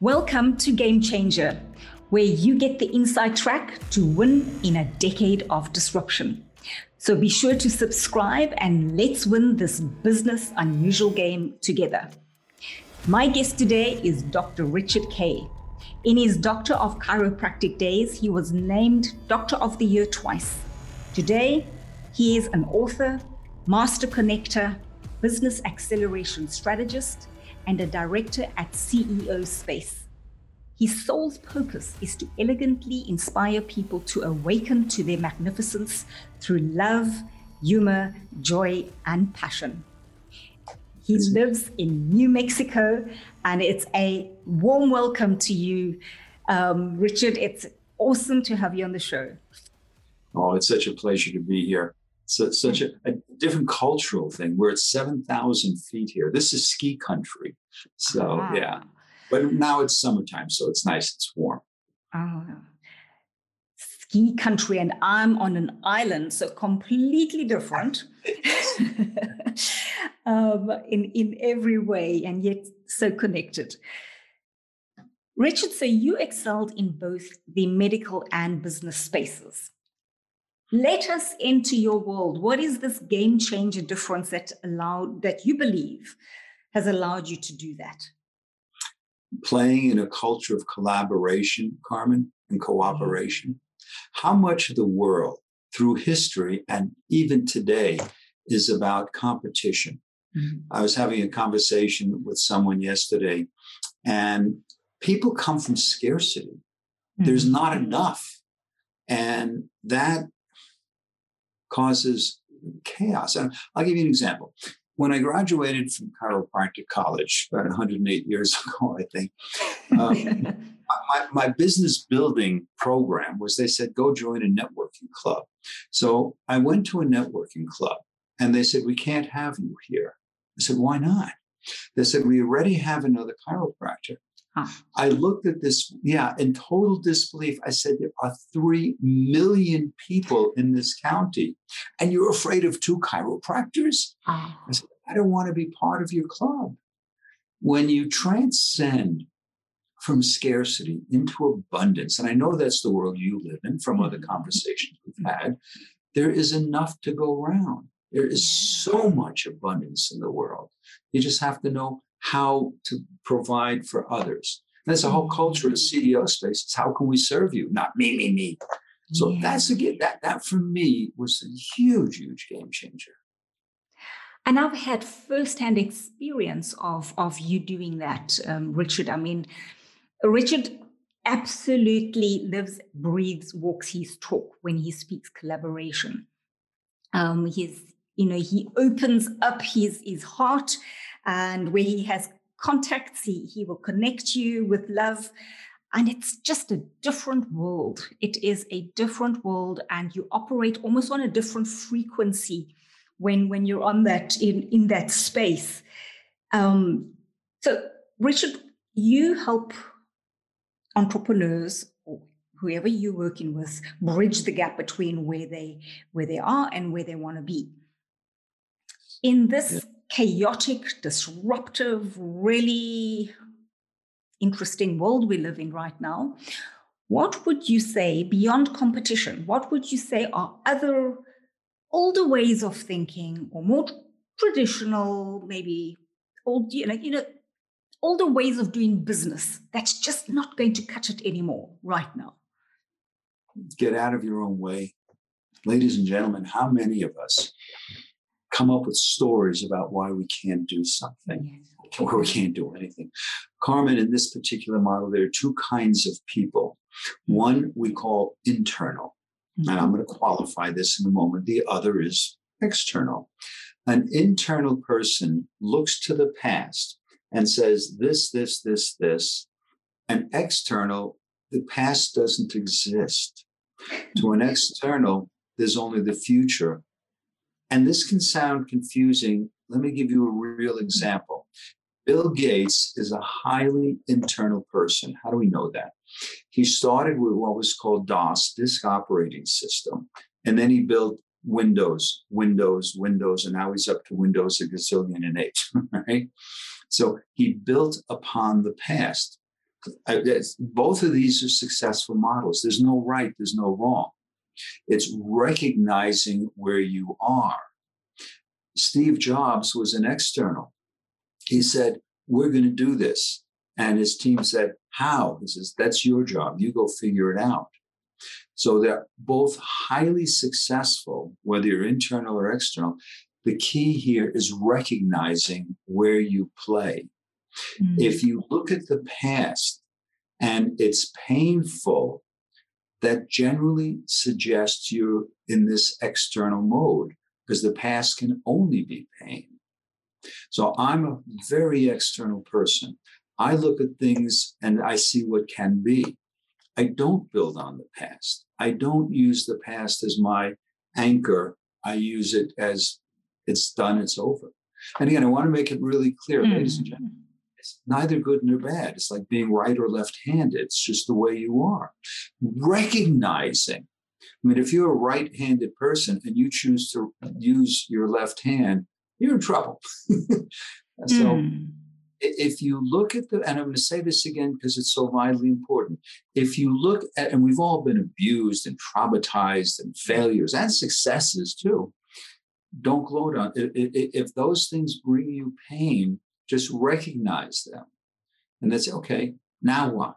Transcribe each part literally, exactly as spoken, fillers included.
Welcome to Game Changer, where you get the inside track to win in a decade of disruption. So be sure to subscribe and let's win this business unusual game together. My guest today is Doctor Richard Kay. In his Doctor of Chiropractic days, he was named Doctor of the Year twice. Today, he is an author, master connector, business acceleration strategist, and a director at C E O Space. His sole purpose is to elegantly inspire people to awaken to their magnificence through love, humor, joy, and passion. He lives in New Mexico, and it's a warm welcome to you, um, Richard. It's awesome to have you on the show. Oh, it's such a pleasure to be here. So, such a, a different cultural thing. We're at seven thousand feet here. This is ski country. So, wow. yeah. But now it's summertime, so it's nice, it's warm. Oh, ski country, and I'm on an island, so completely different um, in, in every way, and yet so connected. Richard, so you excelled in both the medical and business spaces. Let us into your world. What is this game changer difference that allowed, that you believe has allowed you to do that? Playing in a culture of collaboration, Carmen, and cooperation. How much of the world through history and even today is about competition? Mm-hmm. I was having a conversation with someone yesterday, and people come from scarcity. Mm-hmm. There's not enough. And that causes chaos. And I'll give you an example. When I graduated from chiropractic college about one hundred eight years ago, I think, um, my, my business building program was, they said, go join a networking club. So I went to a networking club and they said, we can't have you here. I said, why not? They said, we already have another chiropractor. Huh. I looked at this, yeah, in total disbelief. I said, there are three million people in this county, and you're afraid of two chiropractors? Oh. I said, I don't want to be part of your club. When you transcend from scarcity into abundance, and I know that's the world you live in from other conversations we've had, there is enough to go around. There is so much abundance in the world. You just have to know how to provide for others. And that's a whole culture of C E O Space. It's how can we serve you, not me, me, me. So yeah. that's again, that, that for me was a huge, huge game changer. And I've had firsthand experience of, of you doing that, um, Richard. I mean, Richard absolutely lives, breathes, walks his talk when he speaks collaboration. Um, his, you know, he opens up his, his heart. And where he has contacts, he, he will connect you with love. And it's just a different world. It is a different world. And you operate almost on a different frequency when, when you're on that in, in that space. Um, so, Richard, you help entrepreneurs or whoever you're working with bridge the gap between where they where they are and where they want to be. In this yeah. chaotic, disruptive, really interesting world we live in right now, what would you say beyond competition? What would you say are other older ways of thinking or more traditional, maybe old, you know, you know, older ways of doing business that's just not going to cut it anymore right now? Get out of your own way. Ladies and gentlemen, how many of us come up with stories about why we can't do something or we can't do anything? Carmen, in this particular model, there are two kinds of people. One we call internal, mm-hmm. and I'm going to qualify this in a moment. The other is external. An internal person looks to the past and says, this, this, this, this. An external, the past doesn't exist. To an external, there's only the future. And this can sound confusing. Let me give you a real example. Bill Gates is a highly internal person. How do we know that? He started with what was called DOS, disk operating system. And then he built Windows, Windows, Windows, and now he's up to Windows a gazillion and eight, right? So he built upon the past. I, both of these are successful models. There's no right, there's no wrong. It's recognizing where you are. Steve Jobs was an external. He said, we're going to do this. And his team said, how? He says, that's your job. You go figure it out. So they're both highly successful, whether you're internal or external. The key here is recognizing where you play. Mm-hmm. If you look at the past and it's painful, that generally suggests you're in this external mode, because the past can only be pain. So I'm a very external person. I look at things and I see what can be. I don't build on the past. I don't use the past as my anchor. I use it as it's done, it's over. And again, I want to make it really clear, mm. ladies and gentlemen, it's neither good nor bad. It's like being right or left-handed. It's just the way you are. Recognizing, I mean, if you're a right-handed person and you choose to use your left hand, you're in trouble. So mm. if you look at the, and I'm going to say this again because it's so vitally important. If you look at, and we've all been abused and traumatized and failures and successes too. Don't gloat on it. If those things bring you pain, just recognize them. And that's okay, now what?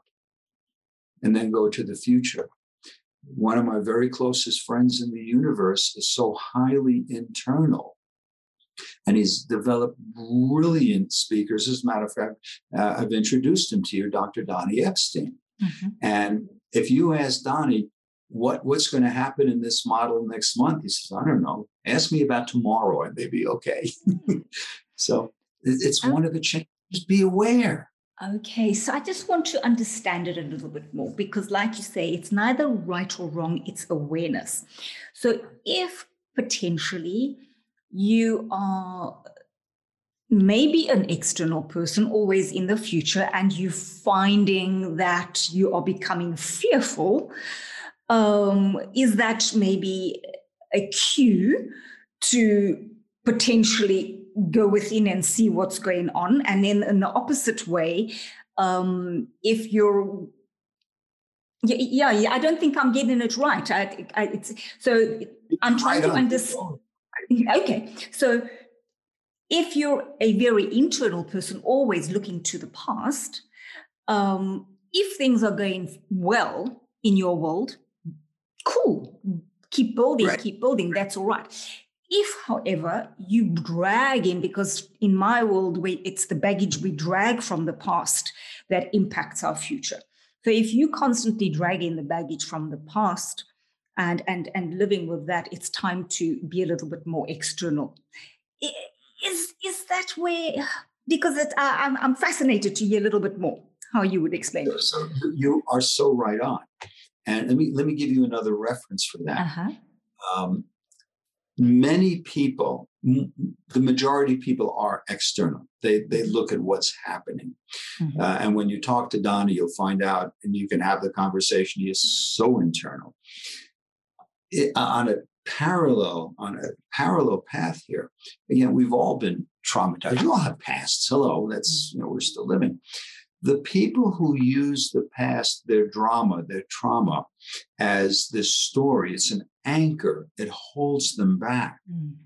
And then go to the future. One of my very closest friends in the universe is so highly internal. And he's developed brilliant speakers. As a matter of fact, uh, I've introduced him to you, Doctor Donnie Epstein. Mm-hmm. And if you ask Donnie, what, what's going to happen in this model next month? He says, I don't know. Ask me about tomorrow and they'll be okay. So it's one of the changes. Just be aware. Okay, so I just want to understand it a little bit more, because like you say, it's neither right or wrong, it's awareness. So if potentially you are maybe an external person, always in the future, and you're finding that you are becoming fearful, um, is that maybe a cue to potentially go within and see what's going on? And then in the opposite way, um, if you're, yeah, yeah, I don't think I'm getting it right. I, I, it's, so I'm trying to understand. Okay, so if you're a very internal person, always looking to the past, um, if things are going well in your world, cool, keep building, right. keep building, that's all right. If, however, you drag in, because in my world, we, it's the baggage we drag from the past that impacts our future. So if you constantly drag in the baggage from the past, And, and, and living with that, it's time to be a little bit more external. Is, is that where, because it, I, I'm, I'm fascinated to hear a little bit more how you would explain it. So you are so right on. And let me, let me give you another reference for that. Uh-huh. Um, many people, m- the majority of people are external. They, they look at what's happening. Mm-hmm. Uh, and when you talk to Donnie, you'll find out and you can have the conversation. He is so internal. It, on a parallel on a parallel path here, again, we've all been traumatized. We all have pasts. Hello, that's you know we're still living. The people who use the past, their drama, their trauma, as this story, it's an anchor. It holds them back. Mm.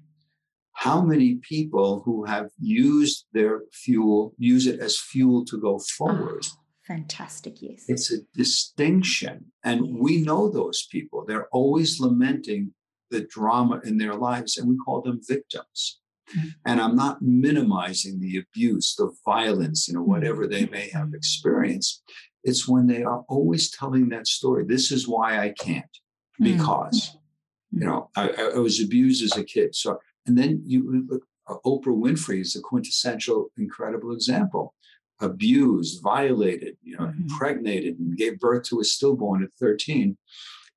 How many people who have used their fuel use it as fuel to go forward? Oh. Fantastic, yes. It's a distinction. And yes. we know those people. They're always lamenting the drama in their lives, and we call them victims. Mm-hmm. And I'm not minimizing the abuse, the violence, you know, whatever they may have experienced. It's when they are always telling that story. This is why I can't, because, mm-hmm. you know, I, I was abused as a kid. So, and then you look, Oprah Winfrey is a quintessential, incredible example. Abused, violated, you know, mm-hmm. impregnated, and gave birth to a stillborn at thirteen,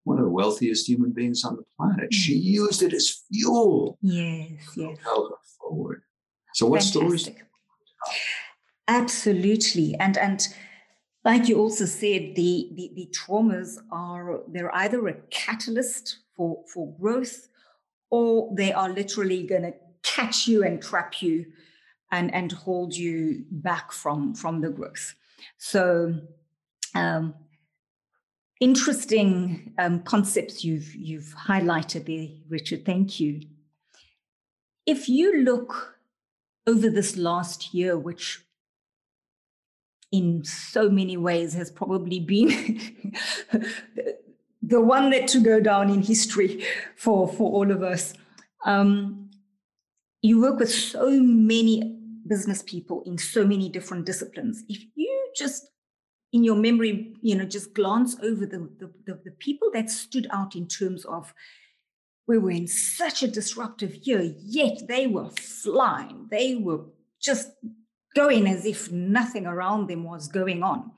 one of the wealthiest human beings on the planet. Mm-hmm. She used it as fuel. Yes, yes. Held her forward. So what Fantastic. Stories? Absolutely. And and like you also said, the, the, the traumas are, they're either a catalyst for, for growth, or they are literally going to catch you and trap you and and hold you back from, from the growth. So um, interesting um, concepts you've you've highlighted there, Richard. Thank you. If you look over this last year, which in so many ways has probably been the one that to go down in history for, for all of us. Um, you work with so many business people in so many different disciplines. If you just, in your memory, you know, just glance over the, the, the, the people that stood out in terms of, we were in such a disruptive year, yet they were flying. They were just going as if nothing around them was going on.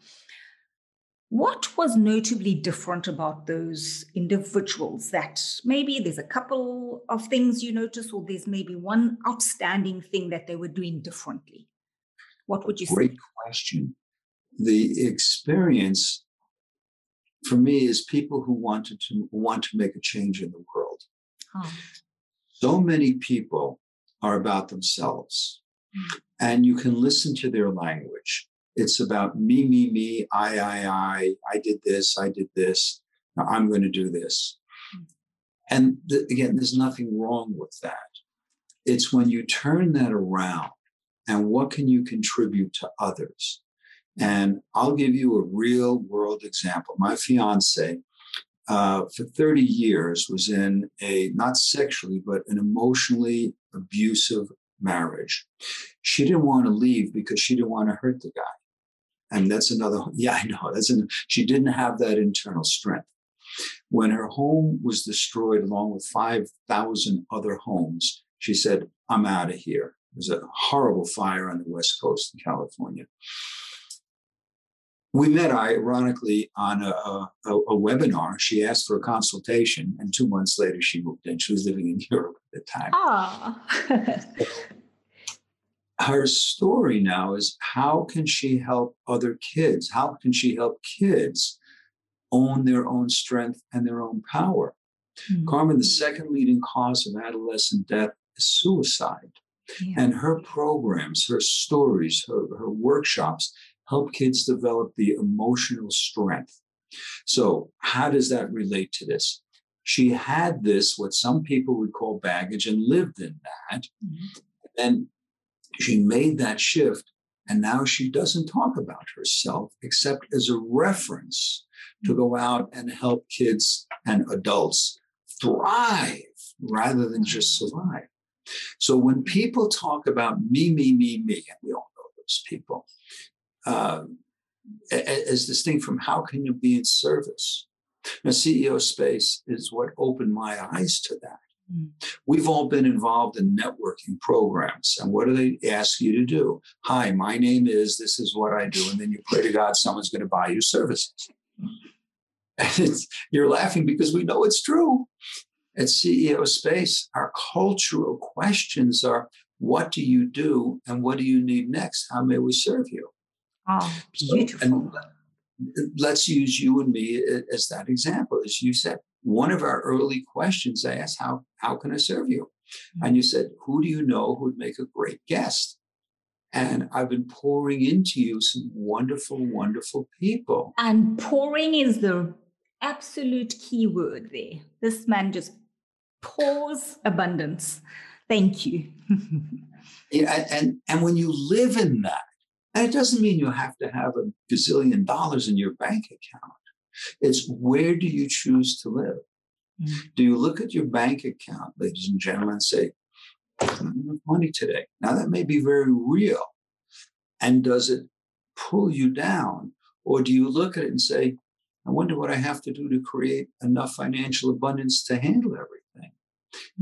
What was notably different about those individuals that maybe there's a couple of things you notice, or there's maybe one outstanding thing that they were doing differently? What would you say? Great question. The experience for me is people who wanted to want to make a change in the world. Oh. So many people are about themselves, mm. and you can listen to their language. It's about me, me, me, I, I, I, I did this, I did this, now I'm going to do this. And th- again, there's nothing wrong with that. It's when you turn that around and what can you contribute to others? And I'll give you a real world example. My fiance uh, for thirty years was in a, not sexually, but an emotionally abusive marriage. She didn't want to leave because she didn't want to hurt the guy. And that's another, yeah, I know. That's an, she didn't have that internal strength. When her home was destroyed, along with five thousand other homes, she said, I'm out of here. There's a horrible fire on the West Coast in California. We met, ironically, on a, a, a webinar. She asked for a consultation, and two months later, she moved in. She was living in Europe at the time. Oh. Her story now is, how can she help other kids? How can she help kids own their own strength and their own power? Mm-hmm. Carmen, the second leading cause of adolescent death is suicide. Yeah. And her programs, her stories, her, her workshops help kids develop the emotional strength. So how does that relate to this? She had this, what some people would call baggage, and lived in that. Mm-hmm. And she made that shift, and now she doesn't talk about herself except as a reference to go out and help kids and adults thrive rather than just survive. So when people talk about me, me, me, me, and we all know those people, uh, as distinct from how can you be in service? Now, C E O Space is what opened my eyes to that. We've all been involved in networking programs. And what do they ask you to do? Hi, my name is, this is what I do. And then you pray to God, someone's going to buy your services. And it's, you're laughing because we know it's true. At C E O Space, our cultural questions are, what do you do? And what do you need next? How may we serve you? Oh, beautiful. So, let's use you and me as that example. As you said, one of our early questions I asked, how, how can I serve you? And you said, who do you know who would make a great guest? And I've been pouring into you some wonderful, wonderful people. And pouring is the absolute key word there. This man just pours abundance. Thank you. Yeah, and, and when you live in that, and it doesn't mean you have to have a gazillion dollars in your bank account. It's where do you choose to live? Mm. Do you look at your bank account, ladies and gentlemen, and say, I don't have money today? Now, that may be very real. And does it pull you down? Or do you look at it and say, I wonder what I have to do to create enough financial abundance to handle everything?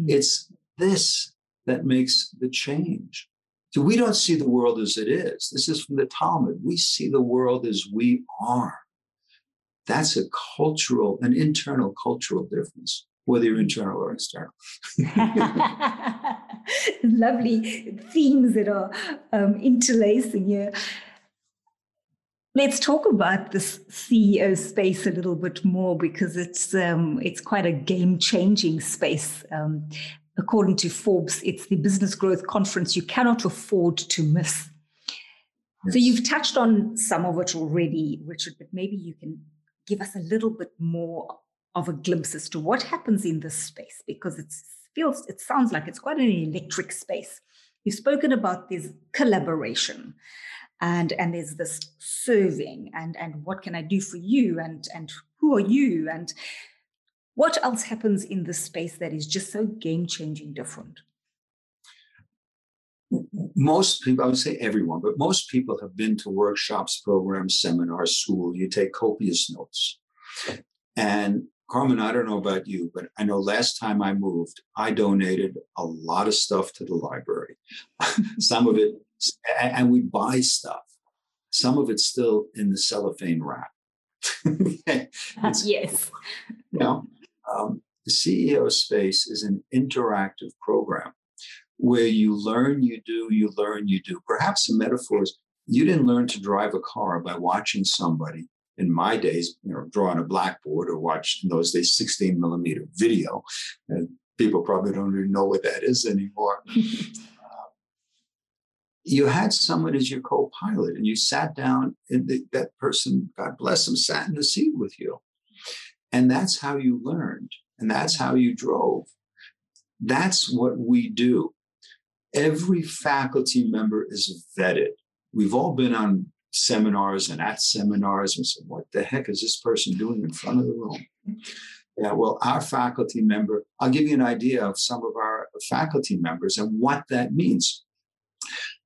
Mm. It's this that makes the change. So we don't see the world as it is. This is from the Talmud. We see the world as we are. That's a cultural, an internal cultural difference, whether you're internal or external. Lovely themes that are um, interlacing here. Let's talk about this C E O space a little bit more, because it's um, it's quite a game-changing space. Um, according to Forbes, it's the business growth conference you cannot afford to miss. Yes. So you've touched on some of it already, Richard, but maybe you can give us a little bit more of a glimpse as to what happens in this space, because it feels, it sounds like it's quite an electric space. You've spoken about this collaboration and, and there's this serving and, and what can I do for you and, and who are you and what else happens in this space that is just so game-changing different? Most people, I would say everyone, but most people have been to workshops, programs, seminars, school. You take copious notes. And Carmen, I don't know about you, but I know last time I moved, I donated a lot of stuff to the library. Some of it, and we buy stuff. Some of it's still in the cellophane wrap. Yes. You know, um, the C E O Space is an interactive program where you learn, you do, you learn, you do. Perhaps the metaphor is you didn't learn to drive a car by watching somebody, in my days, you know, draw on a blackboard or watch, in those days, sixteen millimeter video. And people probably don't even know what that is anymore. uh, you had someone as your co-pilot and you sat down and the, that person, God bless them, sat in the seat with you. And that's how you learned. And that's how you drove. That's what we do. Every faculty member is vetted. We've all been on seminars and at seminars and said, what the heck is this person doing in front of the room? Yeah, well, our faculty member, I'll give you an idea of some of our faculty members and what that means.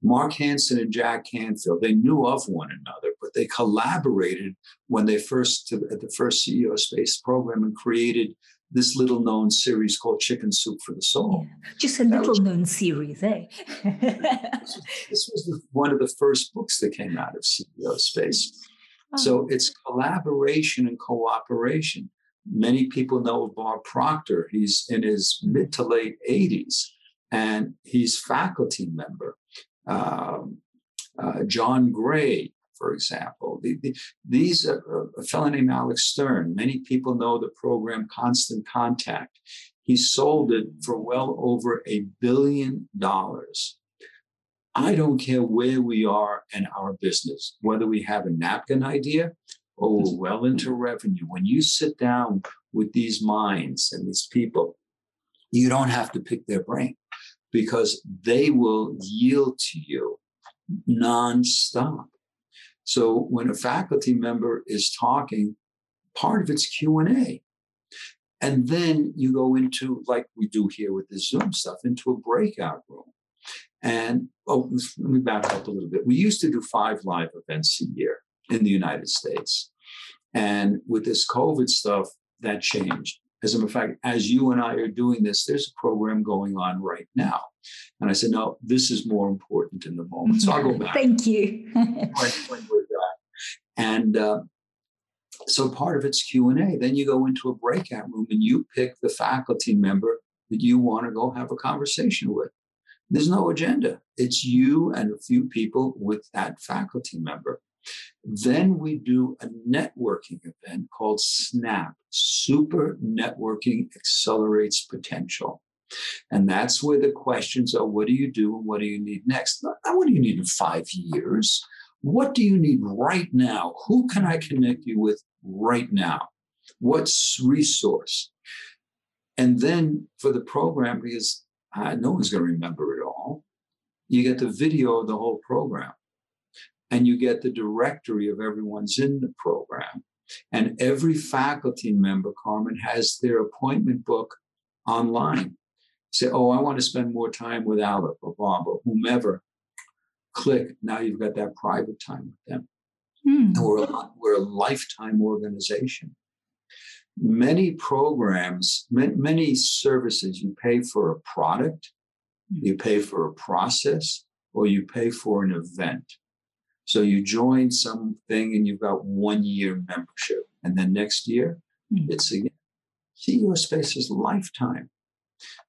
Mark Hansen and Jack Canfield, they knew of one another, but they collaborated when they first, at the first C E O Space program and created this little known series called Chicken Soup for the Soul. Yeah, just a that little was, known series, eh? this, this was the, one of the first books that came out of C E O Space. Oh. So it's collaboration and cooperation. Many people know of Bob Proctor. He's in his mid to late eighties, and he's faculty member. Um, uh, John Gray, for example, the, the, these uh, a fellow named Alex Stern. Many people know the program Constant Contact. He sold it for well over a billion dollars. I don't care where we are in our business, whether we have a napkin idea or we're well into revenue. When you sit down with these minds and these people, you don't have to pick their brain because they will yield to you nonstop. So when a faculty member is talking, part of it's Q and A. And then you go into, like we do here with the Zoom stuff, into a breakout room. And oh, let me back up a little bit. We used to do five live events a year in the United States. And with this COVID stuff, that changed. As a matter of fact, as you and I are doing this, there's a program going on right now. And I said, no, this is more important in the moment. So I'll go back. Thank you. And uh, so part of it's Q and A. Then you go into a breakout room and you pick the faculty member that you want to go have a conversation with. There's no agenda. It's you and a few people with that faculty member. Then we do a networking event called SNAP, Super Networking Accelerates Potential. And that's where the questions are, what do you do and what do you need next? Not what do you need in five years? What do you need right now? Who can I connect you with right now? What's resource? And then for the program, because uh, no one's going to remember it all, you get the video of the whole program. And you get the directory of everyone's in the program. And every faculty member, Carmen, has their appointment book online. Say, oh, I want to spend more time with Alec or Bob or whomever. Click. Now you've got that private time with them. Hmm. And we're a, we're a lifetime organization. Many programs, many services, you pay for a product, you pay for a process, or you pay for an event. So you join something and you've got one year membership. And then next year, mm-hmm. it's again. C E O Space is lifetime.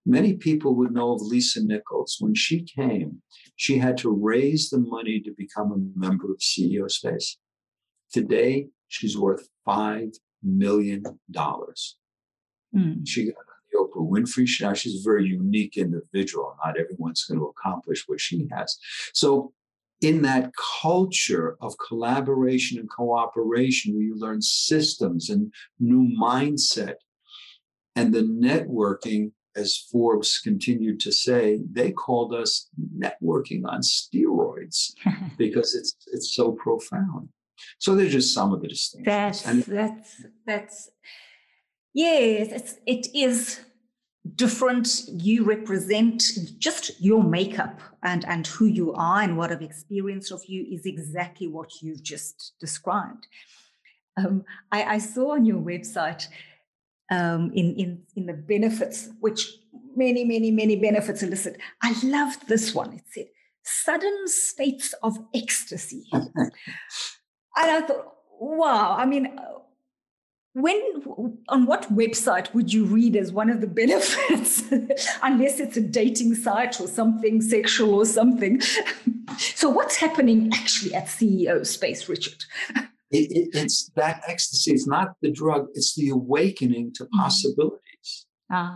Many people would know of Lisa Nichols. When she came, she had to raise the money to become a member of C E O Space. Today, she's worth five million dollars. Mm. She got on the Oprah Winfrey show. Now, she's a very unique individual. Not everyone's going to accomplish what she has. So in that culture of collaboration and cooperation where you learn systems and new mindset. And the networking, as Forbes continued to say, they called us networking on steroids because it's it's so profound. So there's just some of the distinctions. That's, and that's, that's, yes, it's, it is different. You represent just your makeup and, and who you are and what I've experienced of you is exactly what you've just described. Um, I, I saw on your website Um, in, in, in the benefits, which many, many, many benefits elicit. I loved this one. It said, sudden states of ecstasy. And I thought, wow, I mean, when, on what website would you read as one of the benefits? Unless it's a dating site or something sexual or something. So what's happening actually at C E O Space, Richard? It, it, it's that ecstasy. It's not the drug. It's the awakening to possibilities. Ah.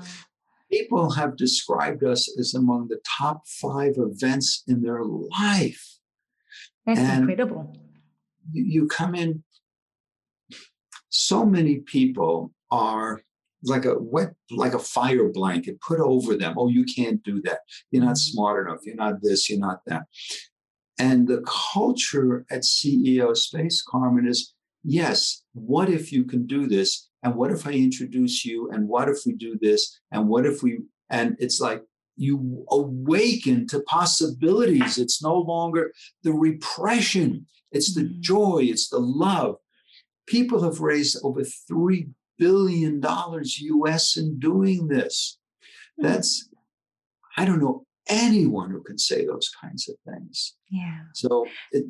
People have described us as among the top five events in their life. That's and incredible. You, you come in. So many people are like a wet, like a fire blanket put over them. Oh, you can't do that. You're not smart enough. You're not this. You're not that. And the culture at C E O Space, Carmen, is, yes, what if you can do this? And what if I introduce you? And what if we do this? And what if we, and it's like you awaken to possibilities. It's no longer the repression. It's the joy. It's the love. People have raised over three billion dollars U S in doing this. That's, I don't know, anyone who can say those kinds of things. Yeah. So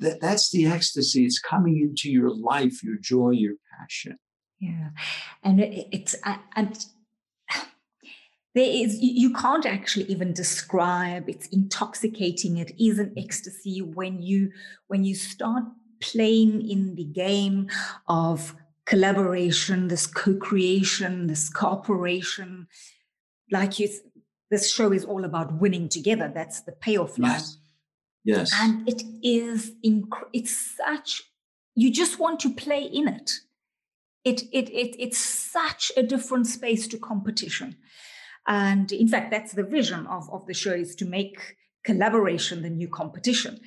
th- that's the ecstasy. It's coming into your life, your joy, your passion. Yeah. And it, it's, I, I, there is, you can't actually even describe, it's intoxicating. It is an ecstasy when you, when you start playing in the game of collaboration, this co-creation, this cooperation, like you, this show is all about winning together. That's the payoff line. Yes. Yes. And it is, inc- it's such, you just want to play in it. It, it, it, it's such a different space to competition. And in fact, that's the vision of, of the show, is to make collaboration the new competition.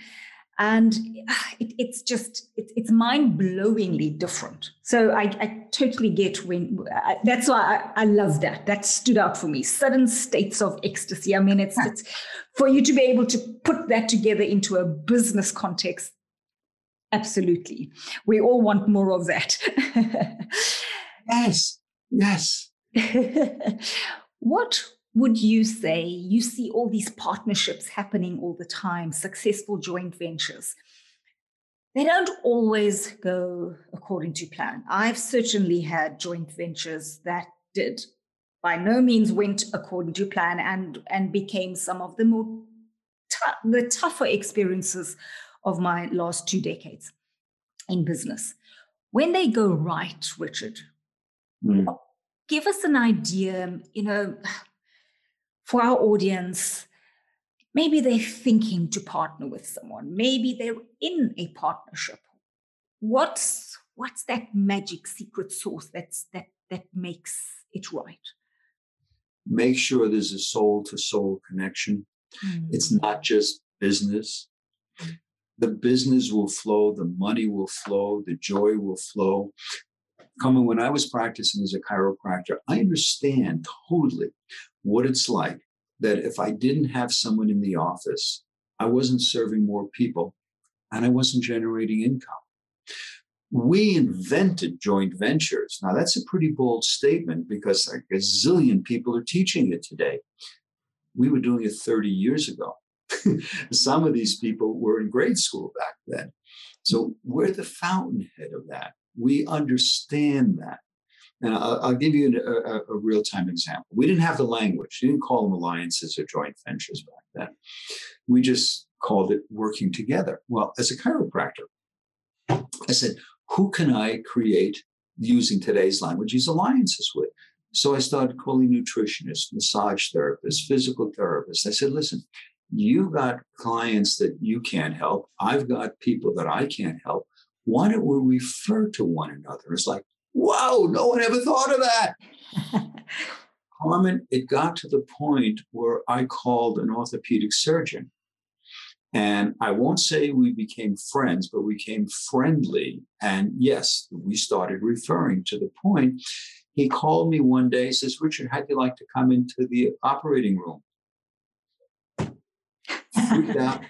And it, it's just, it, it's mind-blowingly different. So I, I totally get when, I, that's why I, I love that. That stood out for me. Sudden states of ecstasy. I mean, it's, it's for you to be able to put that together into a business context. Absolutely. We all want more of that. Yes, yes. What would you say, you see all these partnerships happening all the time, successful joint ventures. They don't always go according to plan. I've certainly had joint ventures that did by no means went according to plan and, and became some of the more t- the tougher experiences of my last two decades in business. When they go right, Richard, mm. give us an idea, you know, for our audience, maybe they're thinking to partner with someone. Maybe they're in a partnership. What's what's that magic secret sauce that's that that makes it right? Make sure there's a soul-to-soul connection. Mm. It's not just business. The business will flow, the money will flow, the joy will flow. Coming when I was practicing as a chiropractor, I understand totally what it's like that if I didn't have someone in the office, I wasn't serving more people and I wasn't generating income. We invented joint ventures. Now, that's a pretty bold statement because like a zillion people are teaching it today. We were doing it thirty years ago. Some of these people were in grade school back then. So we're the fountainhead of that. We understand that. And I'll, I'll give you a, a, a real-time example. We didn't have the language. We didn't call them alliances or joint ventures back then. We just called it working together. Well, as a chiropractor, I said, who can I create using today's language these alliances with? So I started calling nutritionists, massage therapists, physical therapists. I said, listen, You've got clients that you can't help. I've got people that I can't help. Why don't we refer to one another? It's like, wow, no one ever thought of that. Carmen, it got to the point where I called an orthopedic surgeon. And I won't say we became friends, but we became friendly. And yes, we started referring to the point. He called me one day, says, Richard, how'd you like to come into the operating room? Freaked out,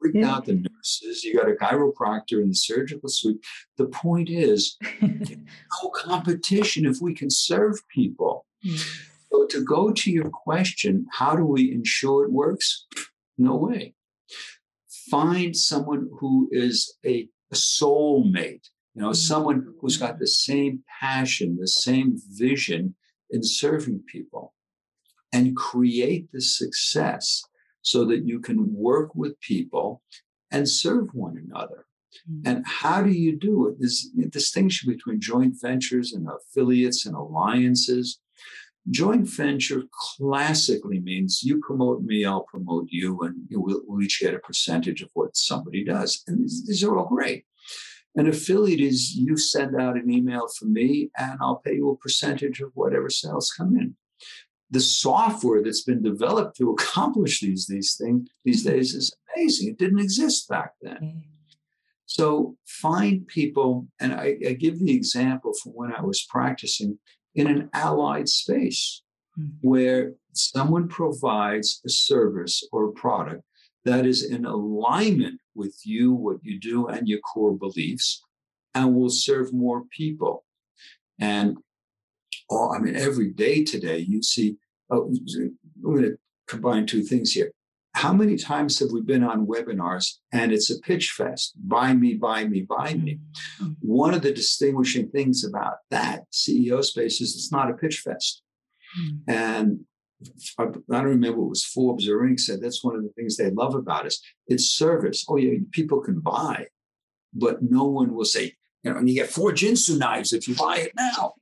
freaked yeah. out the nurses. You got a chiropractor in the surgical suite. The point is, no competition if we can serve people. Mm. So to go to your question, how do we ensure it works? No way. Find someone who is a, a soulmate, you know, mm-hmm. someone who's got the same passion, the same vision in serving people, and create the success so that you can work with people and serve one another. Mm-hmm. And how do you do it? There's a distinction between joint ventures and affiliates and alliances. Joint venture classically means you promote me, I'll promote you, and we'll each get a percentage of what somebody does. And these, these are all great. An affiliate is you send out an email for me, and I'll pay you a percentage of whatever sales come in. The software that's been developed to accomplish these, these things these days is amazing. It didn't exist back then. So find people, and I, I give the example from when I was practicing in an allied space mm-hmm. where someone provides a service or a product that is in alignment with you, what you do, and your core beliefs, and will serve more people. And, oh, I mean, every day today, you see, oh, I'm going to combine two things here. How many times have we been on webinars and it's a pitch fest? Buy me, buy me, buy me. Mm-hmm. One of the distinguishing things about that C E O space is it's not a pitch fest. Mm-hmm. And I don't remember what it was Forbes or Inc said, that's one of the things they love about us. It's service. Oh, yeah, people can buy, but no one will say, you know, and you get four Jinsu knives if you buy it now.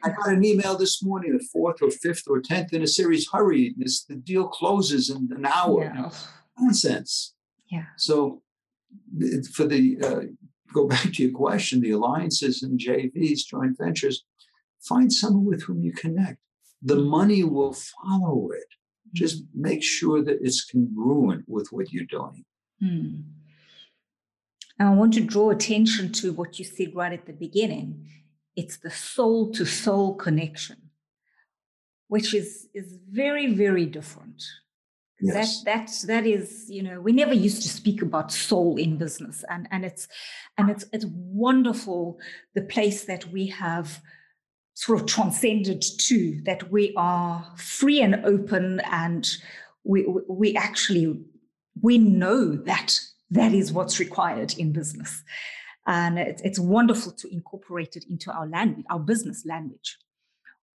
I got an email this morning, the fourth or fifth or tenth in a series, hurry, this, the deal closes in an hour. Yeah. Nonsense. Yeah. So for the, uh, go back to your question, the alliances and J Vs, joint ventures, find someone with whom you connect. The money will follow it. Just make sure that it's congruent with what you're doing. Mm. And I want to draw attention to what you said right at the beginning. It's the soul-to-soul connection, which is, is very, very different. Yes. That that that is, you know, we never used to speak about soul in business, and, and it's and it's it's wonderful the place that we have sort of transcended to, that we are free and open, and we we actually we know that that is what's required in business. And it's wonderful to incorporate it into our language, our business language.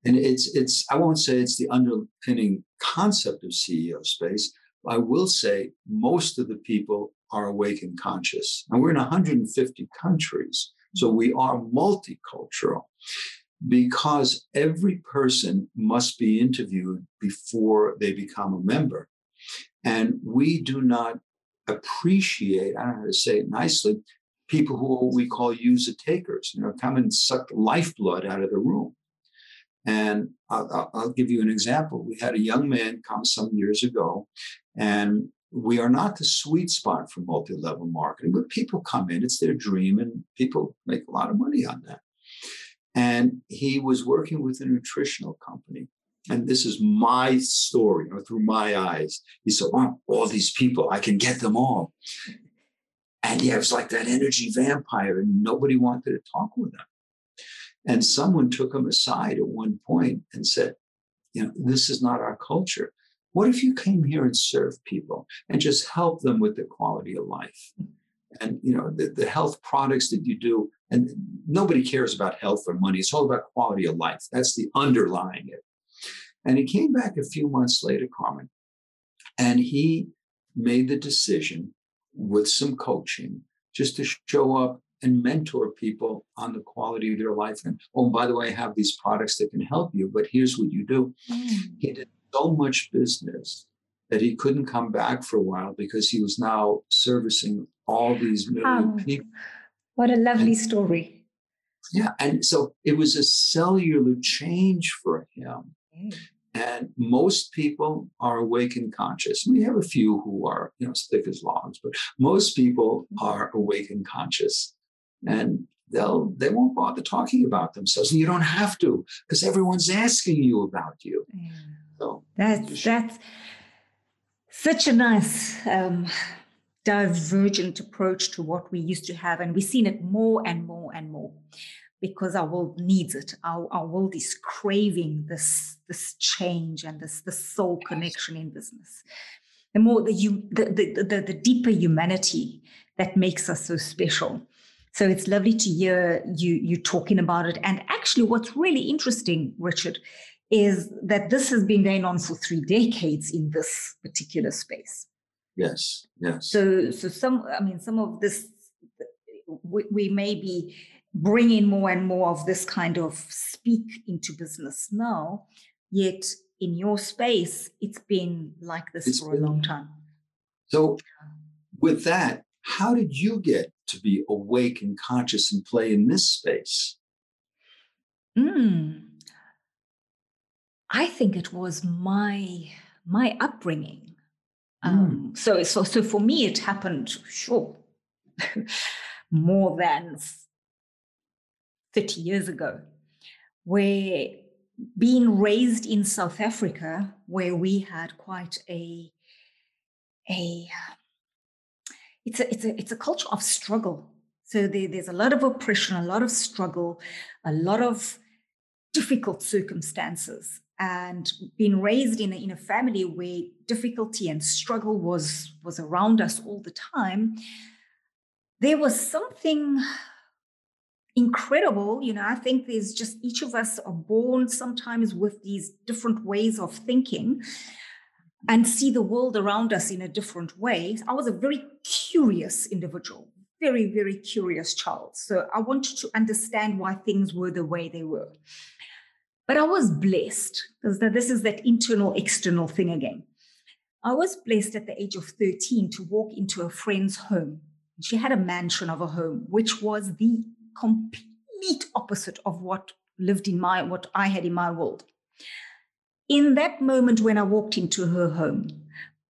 And it's, it's I won't say it's the underpinning concept of C E O space. I will say most of the people are awake and conscious. And we're in one hundred fifty countries. So we are multicultural because every person must be interviewed before they become a member. And we do not appreciate, I don't know how to say it nicely, people who we call user takers, you know, come and suck the lifeblood out of the room. And I'll, I'll give you an example. We had a young man come some years ago, and we are not the sweet spot for multi-level marketing, but people come in, it's their dream, and people make a lot of money on that. And he was working with a nutritional company. And this is my story, you know, through my eyes. He said, wow, all these people, I can get them all. And yeah, it was like that energy vampire, and nobody wanted to talk with him. And someone took him aside at one point and said, you know, this is not our culture. What if you came here and served people and just help them with their quality of life? And, you know, the, the health products that you do, and nobody cares about health or money. It's all about quality of life. That's the underlying it. And he came back a few months later, Carmen, and he made the decision with some coaching, just to show up and mentor people on the quality of their life. And, oh, by the way, I have these products that can help you, but here's what you do. Mm. He did so much business that he couldn't come back for a while because he was now servicing all these million oh, people. What a lovely and, story. Yeah. And so it was a cellular change for him. Okay. And most people are awake and conscious. We have a few who are, you know, as thick as logs, but most people are awake and conscious. And they'll, they won't bother talking about themselves. And you don't have to, because everyone's asking you about you. Yeah. So that's, that's such a nice um, divergent approach to what we used to have. And we've seen it more and more and more. Because our world needs it. Our, our world is craving this, this change and this, this soul connection in business. The more the, you, the, the, the, the deeper humanity that makes us so special. So it's lovely to hear you, you talking about it. And actually what's really interesting, Richard, is that this has been going on for three decades in this particular space. Yes, yes. So, so some, I mean, some of this, we, we may be, bring in more and more of this kind of speak into business now, yet in your space, it's been like this it's for been, a long time. So with that, how did you get to be awake and conscious and play in this space? Mm, I think it was my, my upbringing. Mm. Um, so, so, so for me, it happened, sure, more than thirty years ago, where being raised in South Africa, where we had quite a, a it's a, it's a, it's a culture of struggle. So there, there's a lot of oppression, a lot of struggle, a lot of difficult circumstances, and being raised in a, in a family where difficulty and struggle was, was around us all the time. There was something incredible, you know, I think there's just each of us are born sometimes with these different ways of thinking and see the world around us in a different way. I was a very curious individual, very, very curious child. So I wanted to understand why things were the way they were. But I was blessed, because this is that internal, external thing again. I was blessed at the age of thirteen to walk into a friend's home. She had a mansion of a home, which was the complete opposite of what lived in my, what I had in my world. In that moment when I walked into her home,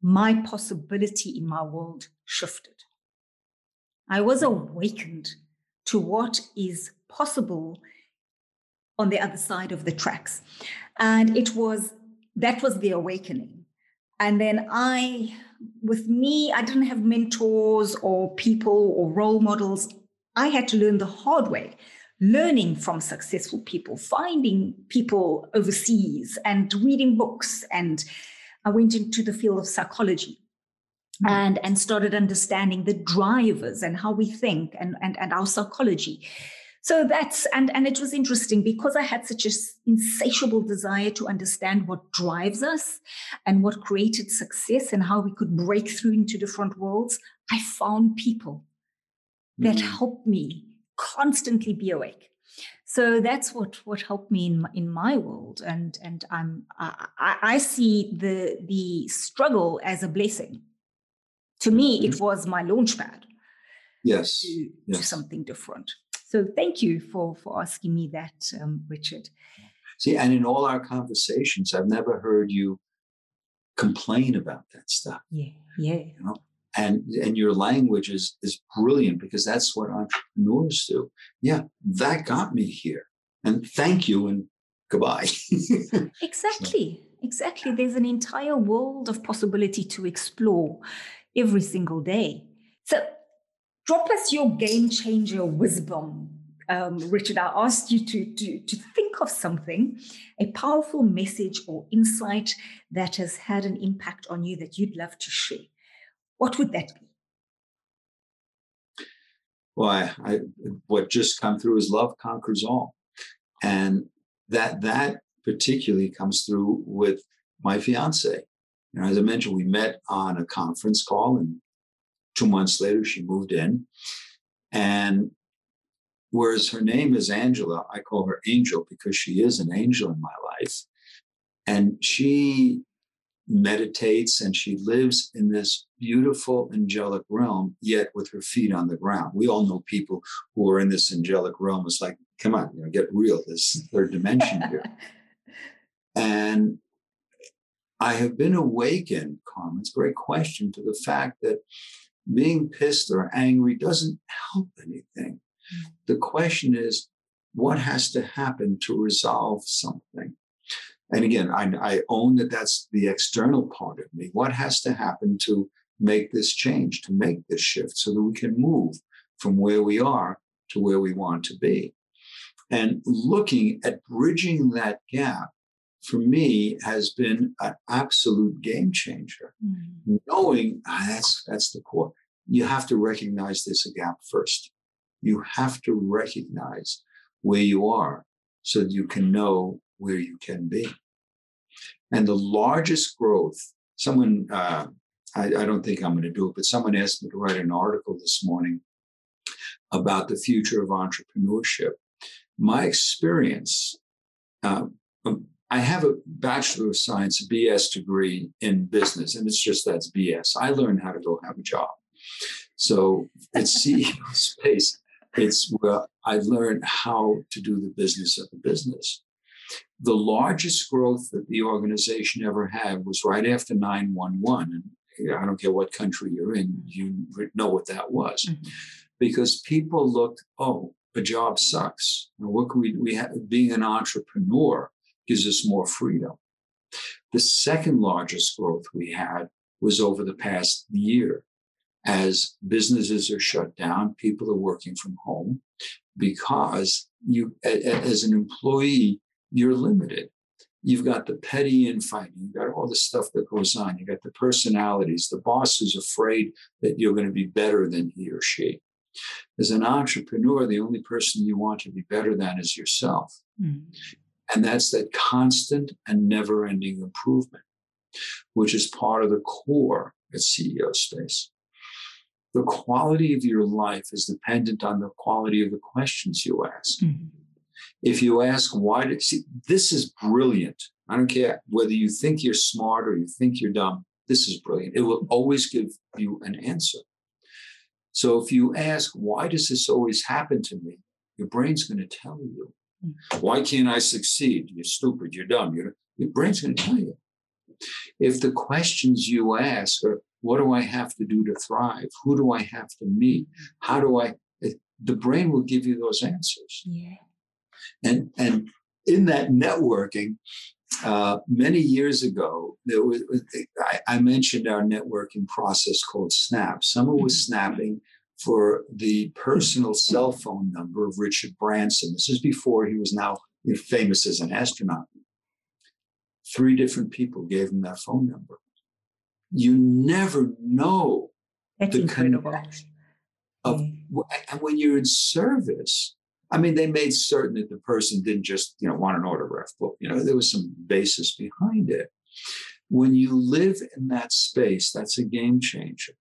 my possibility in my world shifted. I was awakened to what is possible on the other side of the tracks. And it was, that was the awakening. And then I, with me, I didn't have mentors or people or role models. I had to learn the hard way, learning from successful people, finding people overseas and reading books. And I went into the field of psychology mm-hmm. and, and started understanding the drivers and how we think and, and, and our psychology. So that's, and, and it was interesting because I had such an insatiable desire to understand what drives us and what created success and how we could break through into different worlds. I found people that helped me constantly be awake. So that's what, what helped me in my, in my world. And, and I'm, I, I see the, the struggle as a blessing. To me, mm-hmm. it was my launchpad. Yes. To, yes. to something different. So thank you for, for asking me that, um, Richard. See, and in all our conversations, I've never heard you complain about that stuff. Yeah, yeah. You know? And and your language is, is brilliant because that's what entrepreneurs do. Yeah, that got me here. And thank you and goodbye. Exactly. Exactly. There's an entire world of possibility to explore every single day. So drop us your game changer wisdom. Um, Richard, I asked you to, to, to think of something, a powerful message or insight that has had an impact on you that you'd love to share. What would that be? Well, I, I, what just come through is love conquers all. And that that particularly comes through with my fiance. You know, as I mentioned, we met on a conference call and two months later she moved in. And whereas her name is Angela, I call her Angel because she is an angel in my life. And she meditates, and she lives in this beautiful angelic realm, yet with her feet on the ground. We all know people who are in this angelic realm. It's like, come on, you know, get real. This is third dimension here. And I have been awakened, Carmen, it's a great question, to the fact that being pissed or angry doesn't help anything. The question is, what has to happen to resolve something? And again, I, I own that that's the external part of me. What has to happen to make this change, to make this shift, so that we can move from where we are to where we want to be? And looking at bridging that gap, for me, has been an absolute game changer. Mm-hmm. Knowing ah, that's that's the core. You have to recognize there's a gap first. You have to recognize where you are so that you can know where you can be. And the largest growth, someone, uh, I, I don't think I'm going to do it, but someone asked me to write an article this morning about the future of entrepreneurship. My experience, uh, I have a Bachelor of Science, a B S degree in business, and it's just that's B S. I learned how to go have a job. So it's C E O Space. It's where I learned how to do the business of the business. The largest growth that the organization ever had was right after nine one one. And I don't care what country you're in, you know what that was. Mm-hmm. Because people looked, oh, a job sucks. And what can we, we have, being an entrepreneur gives us more freedom. The second largest growth we had was over the past year. As businesses are shut down, people are working from home because you, as an employee, you're limited. You've got the petty infighting. You've got all the stuff that goes on. You've got the personalities, the boss who's afraid that you're going to be better than he or she. As an entrepreneur, the only person you want to be better than is yourself. Mm-hmm. And that's that constant and never-ending improvement, which is part of the core at C E O Space. The quality of your life is dependent on the quality of the questions you ask. Mm-hmm. If you ask why, did, see, this is brilliant. I don't care whether you think you're smart or you think you're dumb. This is brilliant. It will always give you an answer. So if you ask, why does this always happen to me? Your brain's going to tell you. Mm-hmm. Why can't I succeed? You're stupid. You're dumb. You're, your brain's going to tell you. If the questions you ask are, what do I have to do to thrive? Who do I have to meet? How do I? The brain will give you those answers. Yeah. And and in that networking, uh, many years ago, there was I, I mentioned our networking process called SNAP. Someone was snapping for the personal cell phone number of Richard Branson. This is before he was now famous as an astronaut. Three different people gave him that phone number. You never know That's the incredible. connection of, and when you're in service, I mean, they made certain that the person didn't just, you know, want an autograph book. You know, there was some basis behind it. When you live in that space, that's a game changer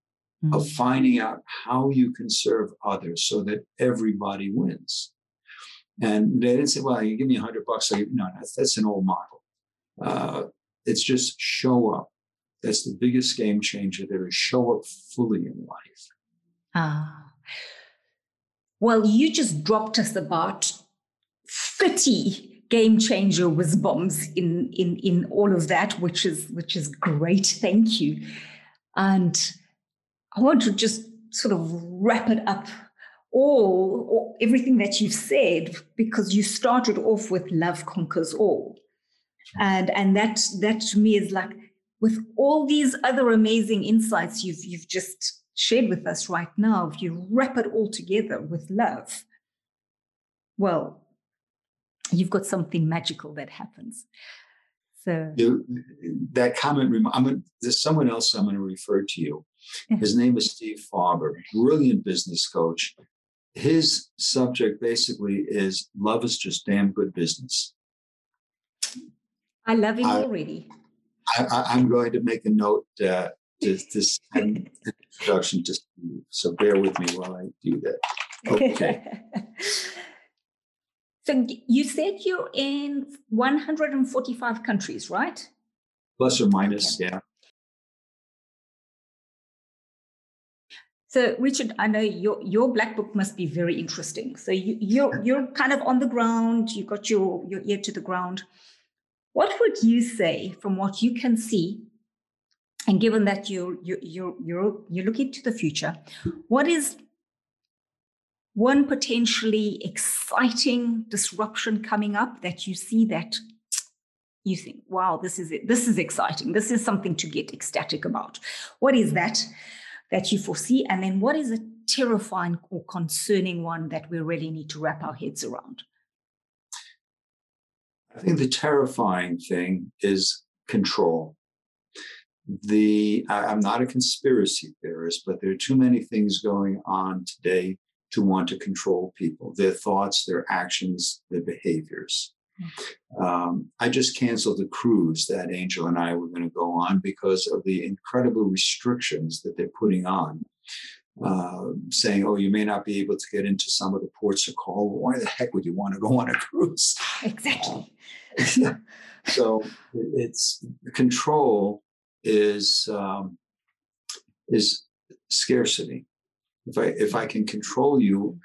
mm-hmm. of finding out how you can serve others so that everybody wins. And they didn't say, well, you give me a hundred bucks. I give, no, that's, that's an old model. Uh, it's just show up. That's the biggest game changer there is. Show up fully in life. Ah, well, you just dropped us about thirty game changer wisdoms in in in all of that, which is which is great. Thank you. And I want to just sort of wrap it up all, all everything that you've said, because you started off with love conquers all, and and that that to me is like, with all these other amazing insights you've, you've just shared with us right now, if you wrap it all together with love, well, you've got something magical that happens. So you, that comment, I'm a, there's someone else I'm going to refer to you. His name is Steve Farber, brilliant business coach. His subject basically is love is just damn good business. I love him I, already. I, I'm going to make a note uh, to this introduction to Steve, so bear with me while I do that. Okay. So you said you're in one hundred forty-five countries, right? plus or minus, yeah. So Richard, I know your, your black book must be very interesting. So you, you're, you're kind of on the ground, you got your, your ear to the ground. What would you say from what you can see, and given that you're, you're, you're, you're, you're looking to the future, what is one potentially exciting disruption coming up that you see that you think, wow, this is it. This is exciting. This is something to get ecstatic about. What is that that you foresee? And then what is a terrifying or concerning one that we really need to wrap our heads around? I think the terrifying thing is control. The I, I'm not a conspiracy theorist, but there are too many things going on today to want to control people, their thoughts, their actions, their behaviors. Um, I just canceled the cruise that Angela and I were going to go on because of the incredible restrictions that they're putting on, uh, saying, oh, you may not be able to get into some of the ports of call. Why the heck would you want to go on a cruise? Exactly. Uh, so it's control is, um, is scarcity. If I, if I can control you.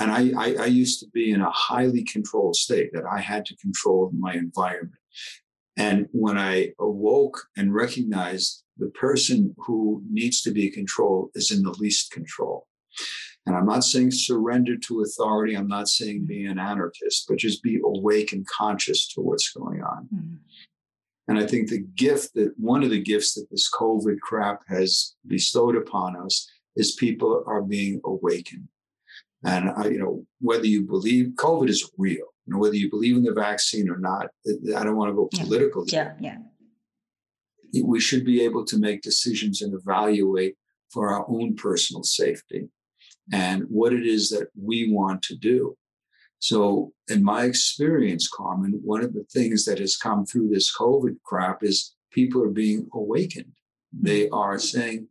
And I, I, I used to be in a highly controlled state that I had to control my environment. And when I awoke and recognized the person who needs to be controlled is in the least control. And I'm not saying surrender to authority. I'm not saying be an anarchist, but just be awake and conscious to what's going on. Mm-hmm. And I think the gift that one of the gifts that this COVID crap has bestowed upon us is people are being awakened. And, I, you know, whether you believe COVID is real, you know, whether you believe in the vaccine or not, I don't want to go political. Yeah, yeah, yeah. We should be able to make decisions and evaluate for our own personal safety and what it is that we want to do. So in my experience, Carmen, one of the things that has come through this COVID crap is people are being awakened. Mm-hmm. They are saying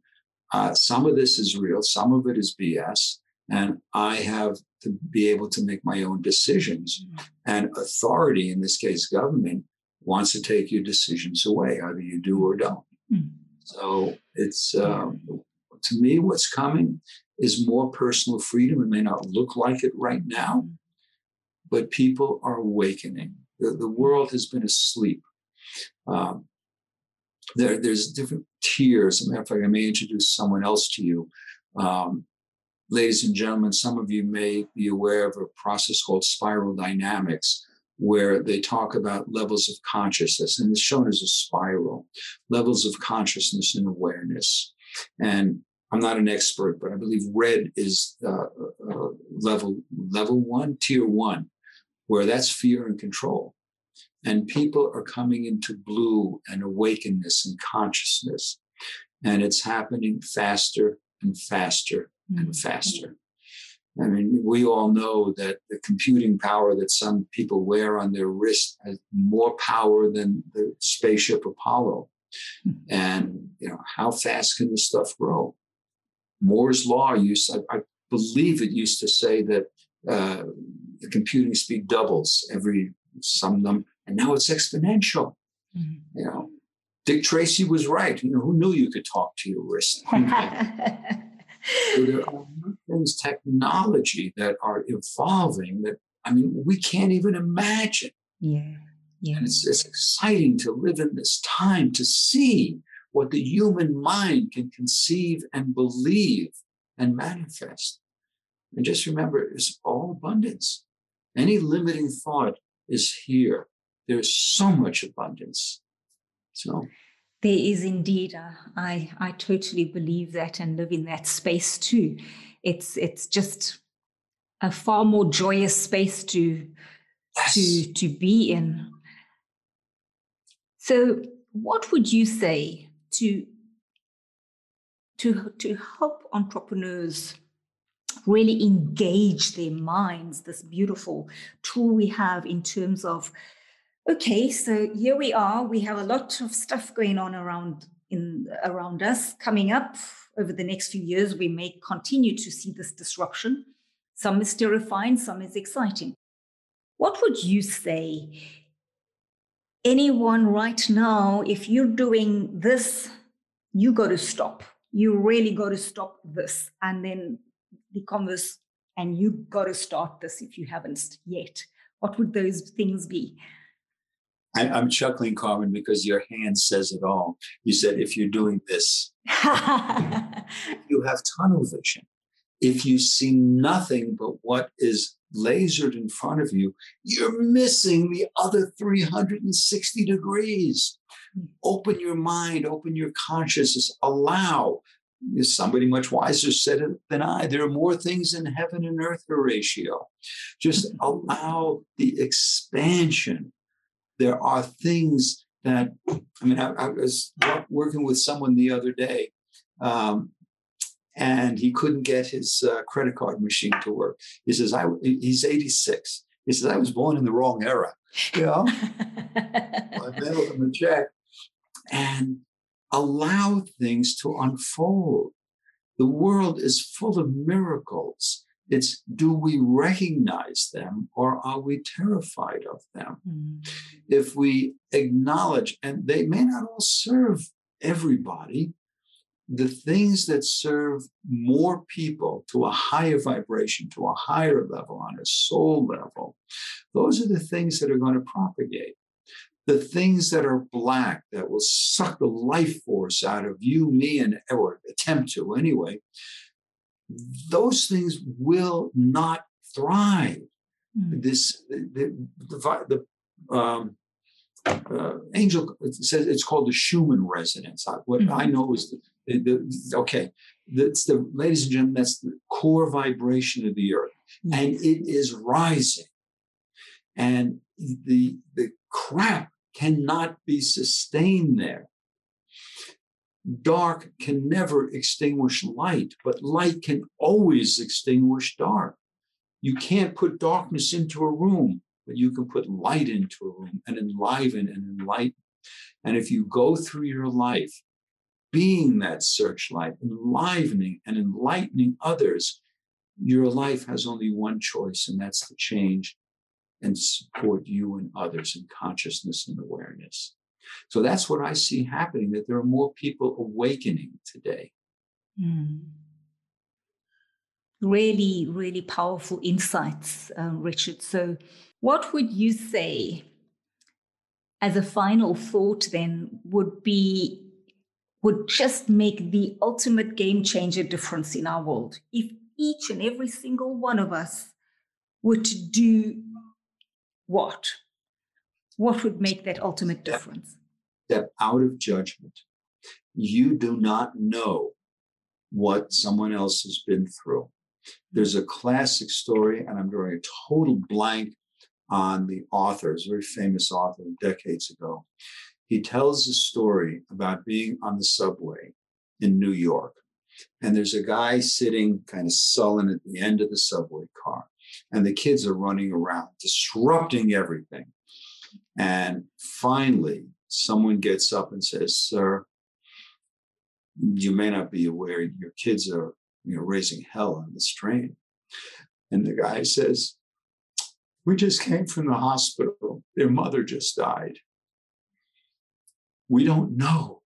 uh, some of this is real. Some of it is B S. And I have to be able to make my own decisions. And authority, in this case, government, wants to take your decisions away, either you do or don't. Mm. So it's, um, to me, what's coming is more personal freedom. It may not look like it right now, but people are awakening. The, the world has been asleep. Um, there, there's different tiers. As a matter of fact, I may introduce someone else to you. Um, Ladies and gentlemen, some of you may be aware of a process called Spiral Dynamics, where they talk about levels of consciousness, and it's shown as a spiral, levels of consciousness and awareness. And I'm not an expert, but I believe red is uh, uh, level level one, tier one, where that's fear and control. And people are coming into blue and awakeness and consciousness, and it's happening faster and faster. And faster. I mean, we all know that the computing power that some people wear on their wrist has more power than the spaceship Apollo. And, you know, how fast can this stuff grow? Moore's Law used, I, I believe it used to say that uh, the computing speed doubles every some number, and now it's exponential. Mm-hmm. You know, Dick Tracy was right. You know, who knew you could talk to your wrist? So there are things, technology that are evolving that, I mean, we can't even imagine. Yeah, yeah. And it's, it's exciting to live in this time, to see what the human mind can conceive and believe and manifest. And just remember, it's all abundance. Any limiting thought is here. There's so much abundance. So... There is indeed. Uh, I I totally believe that and live in that space too. It's it's just a far more joyous space to yes. to to be in. So, what would you say to to to help entrepreneurs really engage their minds? This beautiful tool we have in terms of. Okay, so here we are. We have a lot of stuff going on around in around us coming up over the next few years. We may continue to see this disruption. Some is terrifying, some is exciting. What would you say anyone right now, if you're doing this, you got to stop. You really got to stop this. And then the converse, and you got to start this if you haven't yet. What would those things be? I, I'm chuckling, Carmen, because your hand says it all. You said, if you're doing this, you have tunnel vision. If you see nothing but what is lasered in front of you, you're missing the other three hundred sixty degrees. Open your mind, open your consciousness, allow. Somebody much wiser said it than I. There are more things in heaven and earth, Horatio. Just allow the expansion. There are things that, I mean, I, I was working with someone the other day, um, and he couldn't get his uh, credit card machine to work. He says, "I." He's eighty-six. He says, "I was born in the wrong era." You know, I mailed him a check, and allow things to unfold. The world is full of miracles. It's, do we recognize them, or are we terrified of them? Mm. If we acknowledge, and they may not all serve everybody, the things that serve more people to a higher vibration, to a higher level, on a soul level, those are the things that are going to propagate. The things that are black, that will suck the life force out of you, me, and or attempt to anyway, those things will not thrive. Mm. This the, the, the um, uh, Angel says it's called the Schumann resonance. What mm. I know is the, the okay. That's the, ladies and gentlemen, that's the core vibration of the earth, mm. and it is rising, and the the crap cannot be sustained there. Dark can never extinguish light, but light can always extinguish dark. You can't put darkness into a room, but you can put light into a room and enliven and enlighten. And if you go through your life being that searchlight, enlivening and enlightening others, your life has only one choice, and that's to change and support you and others in consciousness and awareness. So that's what I see happening, that there are more people awakening today. Mm. Really, really powerful insights, uh, Richard. So what would you say as a final thought then would be, would just make the ultimate game changer difference in our world? If each and every single one of us were to do what? What would make that ultimate difference? Step out of judgment. You do not know what someone else has been through. There's a classic story, and I'm drawing a total blank on the author. It's a very famous author decades ago. He tells a story about being on the subway in New York. And there's a guy sitting kind of sullen at the end of the subway car. And the kids are running around, disrupting everything. And finally, someone gets up and says, "Sir, you may not be aware your kids are, you know, raising hell on this train." And the guy says, "We just came from the hospital. Their mother just died." We don't know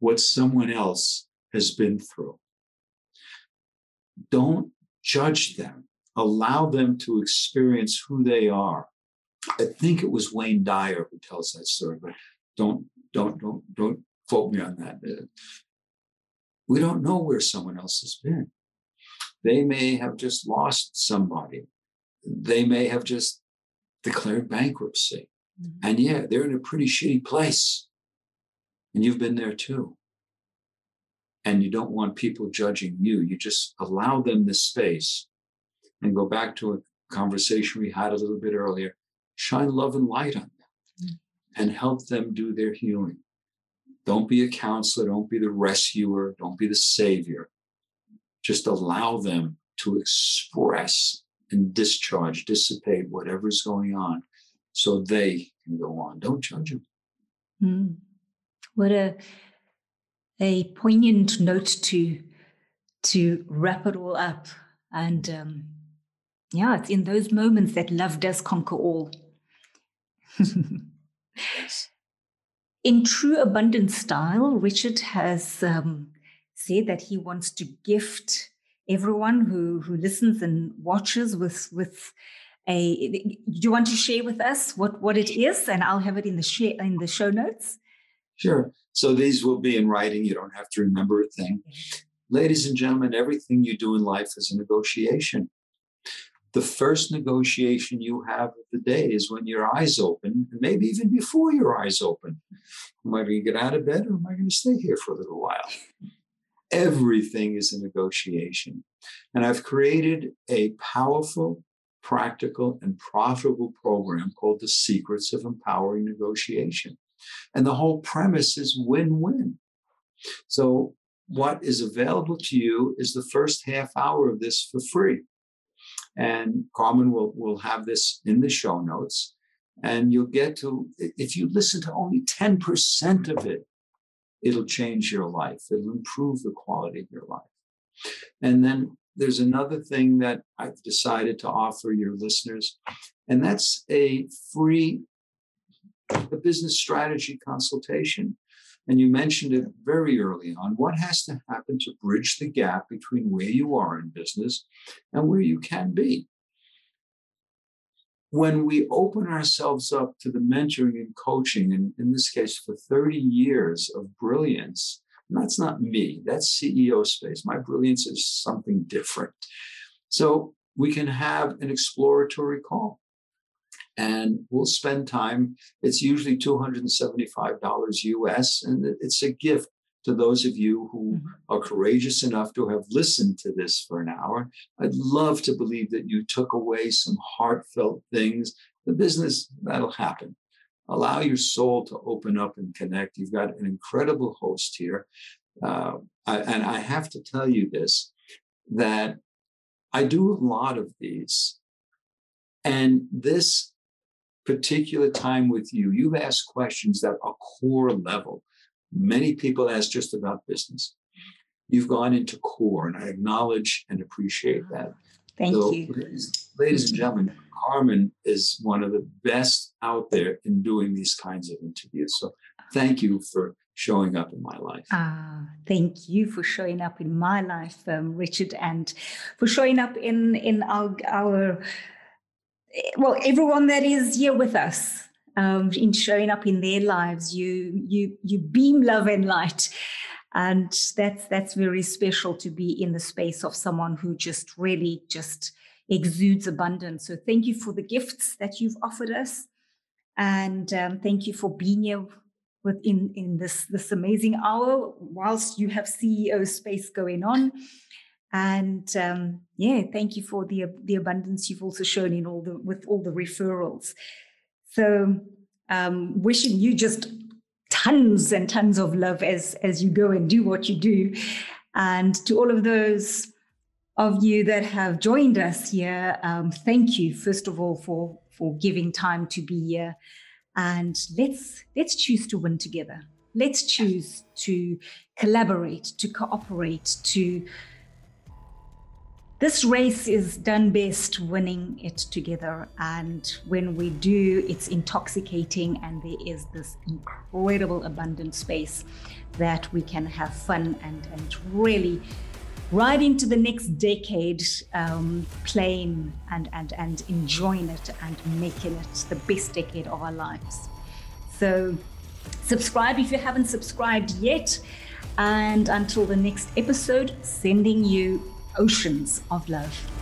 what someone else has been through. Don't judge them. Allow them to experience who they are. I think it was Wayne Dyer who tells that story, but don't, don't, don't, don't quote me on that. We don't know where someone else has been. They may have just lost somebody. They may have just declared bankruptcy. Mm-hmm. And yeah, they're in a pretty shitty place. And you've been there too. And you don't want people judging you. You just allow them the space. And go back to a conversation we had a little bit earlier, shine love and light on them mm. and help them do their healing. Don't be a counselor, don't be the rescuer, don't be the savior. Just allow them to express and discharge, dissipate whatever's going on so they can go on. Don't judge them. Mm. What a, a poignant note to, to wrap it all up. And um, yeah, it's in those moments that love does conquer all. In true abundance style, Richard has um, said that he wants to gift everyone who, who listens and watches with with a. Do you want to share with us what, what it is, and I'll have it in the share, in the show notes. Sure. So these will be in writing. You don't have to remember a thing. Okay. Ladies and gentlemen, everything you do in life is a negotiation. The first negotiation you have of the day is when your eyes open, and maybe even before your eyes open. Am I going to get out of bed, or am I going to stay here for a little while? Everything is a negotiation. And I've created a powerful, practical, and profitable program called the Secrets of Empowering Negotiation. And the whole premise is win-win. So what is available to you is the first half hour of this for free. And Carmen will, will have this in the show notes. And you'll get to, if you listen to only ten percent of it, it'll change your life. It'll improve the quality of your life. And then there's another thing that I've decided to offer your listeners, and that's a free a business strategy consultation. And you mentioned it very early on. What has to happen to bridge the gap between where you are in business and where you can be? When we open ourselves up to the mentoring and coaching, and in this case, for thirty years of brilliance, and that's not me, that's C E O Space. My brilliance is something different. So we can have an exploratory call, and we'll spend time. It's usually two hundred seventy-five dollars U S, and it's a gift to those of you who are courageous enough to have listened to this for an hour. I'd love to believe that you took away some heartfelt things. The business, that'll happen. Allow your soul to open up and connect. You've got an incredible host here. Uh, I, and I have to tell you this, that I do a lot of these. And this particular time with you, you've asked questions that are core level. Many people ask just about business. You've gone into core, and I acknowledge and appreciate that. Thank so, you. Ladies, ladies and gentlemen, Carmen is one of the best out there in doing these kinds of interviews. So thank you for showing up in my life. Ah, thank you for showing up in my life, um, Richard, and for showing up in, in our, our, well, everyone that is here with us. Um, in showing up in their lives, you you you beam love and light, and that's that's very special to be in the space of someone who just really just exudes abundance. So thank you for the gifts that you've offered us, and um, thank you for being here within in this this amazing hour whilst you have C E O Space going on. And um, yeah, thank you for the the abundance you've also shown in all the with all the referrals. So um, wishing you just tons and tons of love as, as you go and do what you do. And to all of those of you that have joined us here, um, thank you, first of all, for, for giving time to be here. And let's, let's choose to win together. Let's choose to collaborate, to cooperate, to... This race is done best winning it together. And when we do, it's intoxicating, and there is this incredible abundant space that we can have fun and, and really ride into the next decade, um, playing and, and, and enjoying it and making it the best decade of our lives. So subscribe if you haven't subscribed yet. And until the next episode, sending you oceans of love.